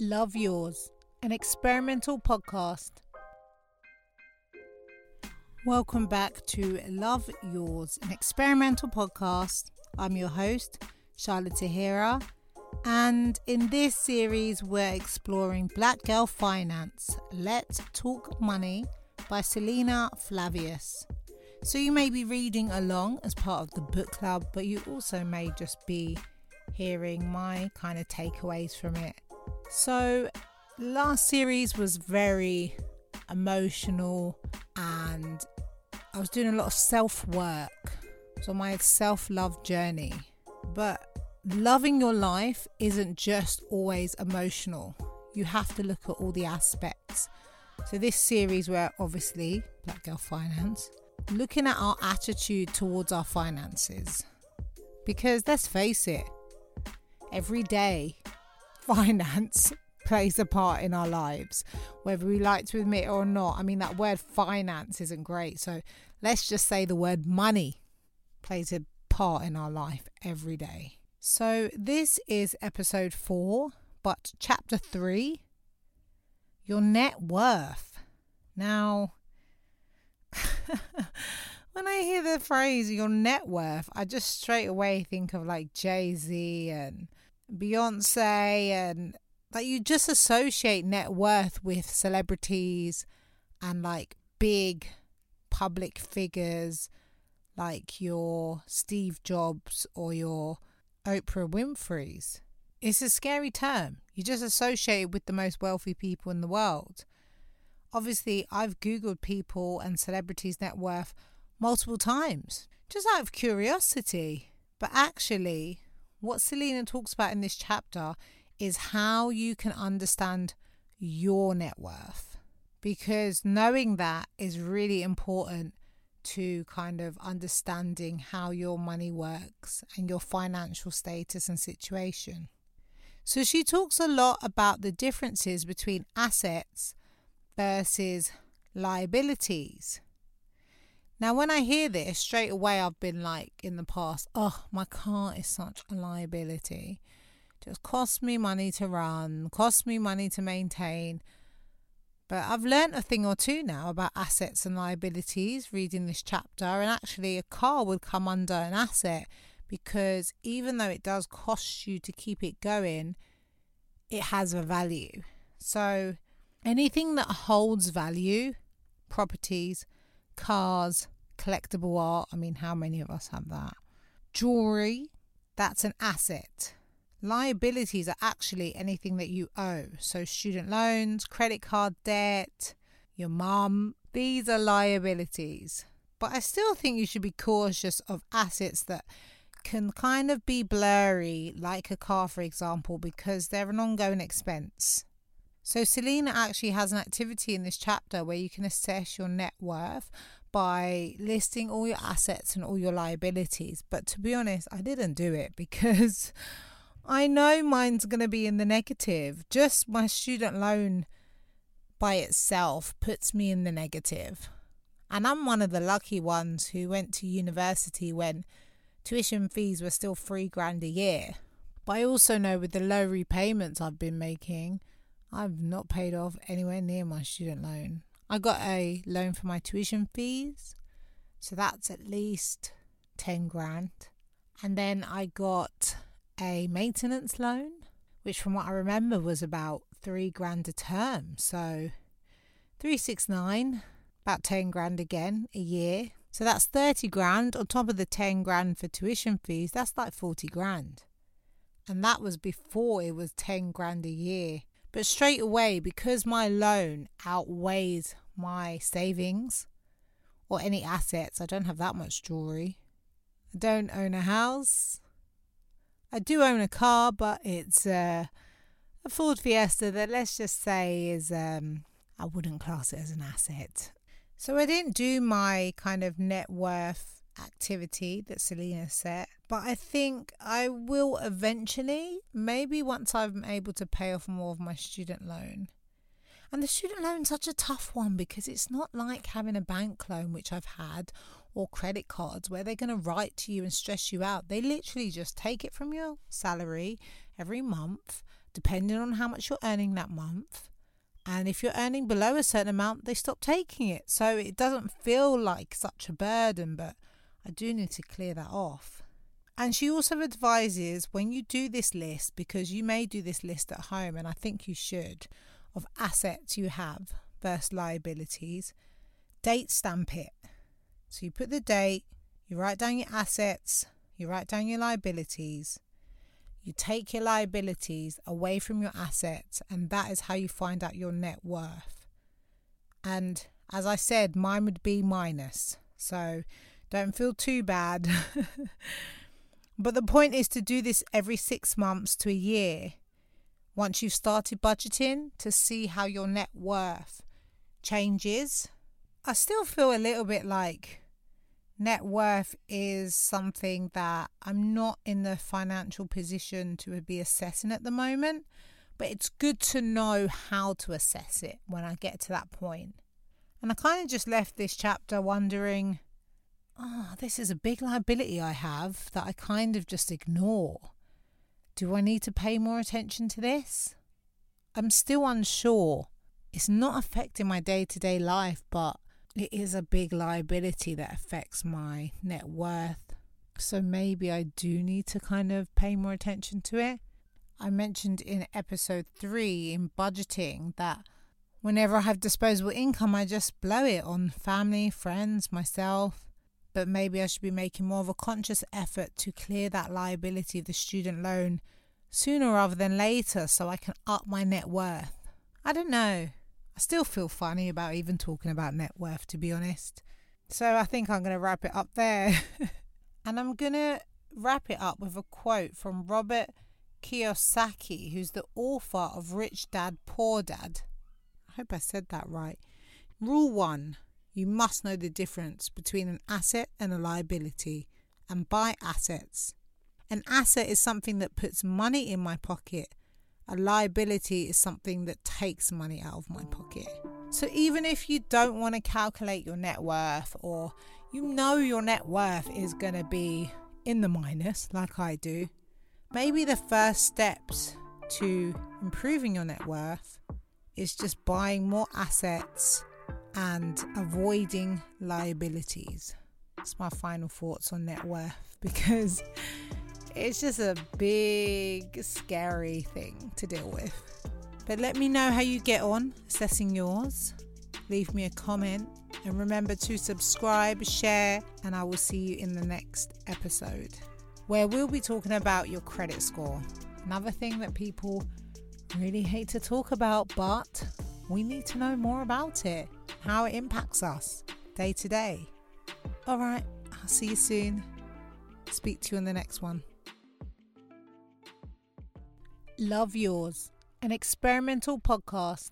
Love Yours, an experimental podcast. Welcome back to Love Yours, an experimental podcast. I'm your host, Charlotte Tahira, and in this series we're exploring Black Girl Finance, Let's Talk Money by Selina Flavius. So you may be reading along as part of the book club, but you also may just be hearing my kind of takeaways from it. So last series was very emotional and I was doing a lot of self-work, so my self-love journey. But loving your life isn't just always emotional. You have to look at all the aspects. So this series where obviously Black Girl Finance, looking at our attitude towards our finances. Because let's face it, every day finance plays a part in our lives, whether we like to admit it or not. I mean, that word finance isn't great. So let's just say the word money plays a part in our life every day. So this is episode 4, but chapter 3, your net worth. Now, when I hear the phrase your net worth, I just straight away think of like Jay-Z and Beyoncé, and like you just associate net worth with celebrities and like big public figures like your Steve Jobs or your Oprah Winfreys. It's a scary term. You just associate it with the most wealthy people in the world. Obviously, I've Googled people and celebrities' net worth multiple times just out of curiosity. But actually, what Selina talks about in this chapter is how you can understand your net worth, because knowing that is really important to kind of understanding how your money works and your financial status and situation. So she talks a lot about the differences between assets versus liabilities. Now, when I hear this, straight away I've been like in the past, oh, my car is such a liability. Just cost me money to run, cost me money to maintain. But I've learned a thing or two now about assets and liabilities reading this chapter. And actually, a car would come under an asset, because even though it does cost you to keep it going, it has a value. So anything that holds value, properties, cars, collectible art, I mean, how many of us have that? Jewelry, that's an asset. Liabilities are actually anything that you owe. So student loans, credit card debt, your mum, these are liabilities. But I still think you should be cautious of assets that can kind of be blurry, like a car, for example, because they're an ongoing expense. So Selina actually has an activity in this chapter where you can assess your net worth by listing all your assets and all your liabilities. But to be honest, I didn't do it because I know mine's going to be in the negative. Just my student loan by itself puts me in the negative. And I'm one of the lucky ones who went to university when tuition fees were still $3,000 a year. But I also know with the low repayments I've been making, I've not paid off anywhere near my student loan. I got a loan for my tuition fees, so that's at least $10,000. And then I got a maintenance loan, which from what I remember was about $3,000 a term. So 369, about $10,000 again a year. So that's $30,000 on top of the $10,000 for tuition fees. That's like $40,000. And that was before it was $10,000 a year. But straight away, because my loan outweighs my savings or any assets, I don't have that much jewelry. I don't own a house. I do own a car, but it's a Ford Fiesta that let's just say is, I wouldn't class it as an asset. So I didn't do my kind of net worth activity that Selina set, but I think I will eventually, maybe once I'm able to pay off more of my student loan. And the student loan's such a tough one because it's not like having a bank loan, which I've had, or credit cards where they're going to write to you and stress you out. They literally just take it from your salary every month, depending on how much you're earning that month. And if you're earning below a certain amount, they stop taking it. So it doesn't feel like such a burden, but I do need to clear that off. And she also advises when you do this list, because you may do this list at home, and I think you should, of assets you have versus liabilities, date stamp it. So you put the date, you write down your assets, you write down your liabilities. You take your liabilities away from your assets, and that is how you find out your net worth. And as I said, mine would be minus. So don't feel too bad. But the point is to do this every 6 months to a year. Once you've started budgeting, to see how your net worth changes. I still feel a little bit like net worth is something that I'm not in the financial position to be assessing at the moment, but it's good to know how to assess it when I get to that point. And I kind of just left this chapter wondering, this is a big liability I have that I kind of just ignore. Do I need to pay more attention to this? I'm still unsure. It's not affecting my day-to-day life, but it is a big liability that affects my net worth. So maybe I do need to kind of pay more attention to it. I mentioned in episode 3 in budgeting that whenever I have disposable income, I just blow it on family, friends, myself. But maybe I should be making more of a conscious effort to clear that liability of the student loan sooner rather than later so I can up my net worth. I don't know. I still feel funny about even talking about net worth, to be honest. So I think I'm going to wrap it up there. And I'm going to wrap it up with a quote from Robert Kiyosaki, who's the author of Rich Dad, Poor Dad. I hope I said that right. Rule 1, you must know the difference between an asset and a liability, and buy assets. An asset is something that puts money in my pocket. A liability is something that takes money out of my pocket. So even if you don't want to calculate your net worth, or you know your net worth is going to be in the minus like I do, maybe the first steps to improving your net worth is just buying more assets and avoiding liabilities. That's my final thoughts on net worth, because it's just a big, scary thing to deal with. But let me know how you get on assessing yours. Leave me a comment, and remember to subscribe, share, and I will see you in the next episode, where we'll be talking about your credit score. Another thing that people really hate to talk about, but we need to know more about it, how it impacts us day to day. All right, I'll see you soon. Speak to you in the next one. Love Yours, an experimental podcast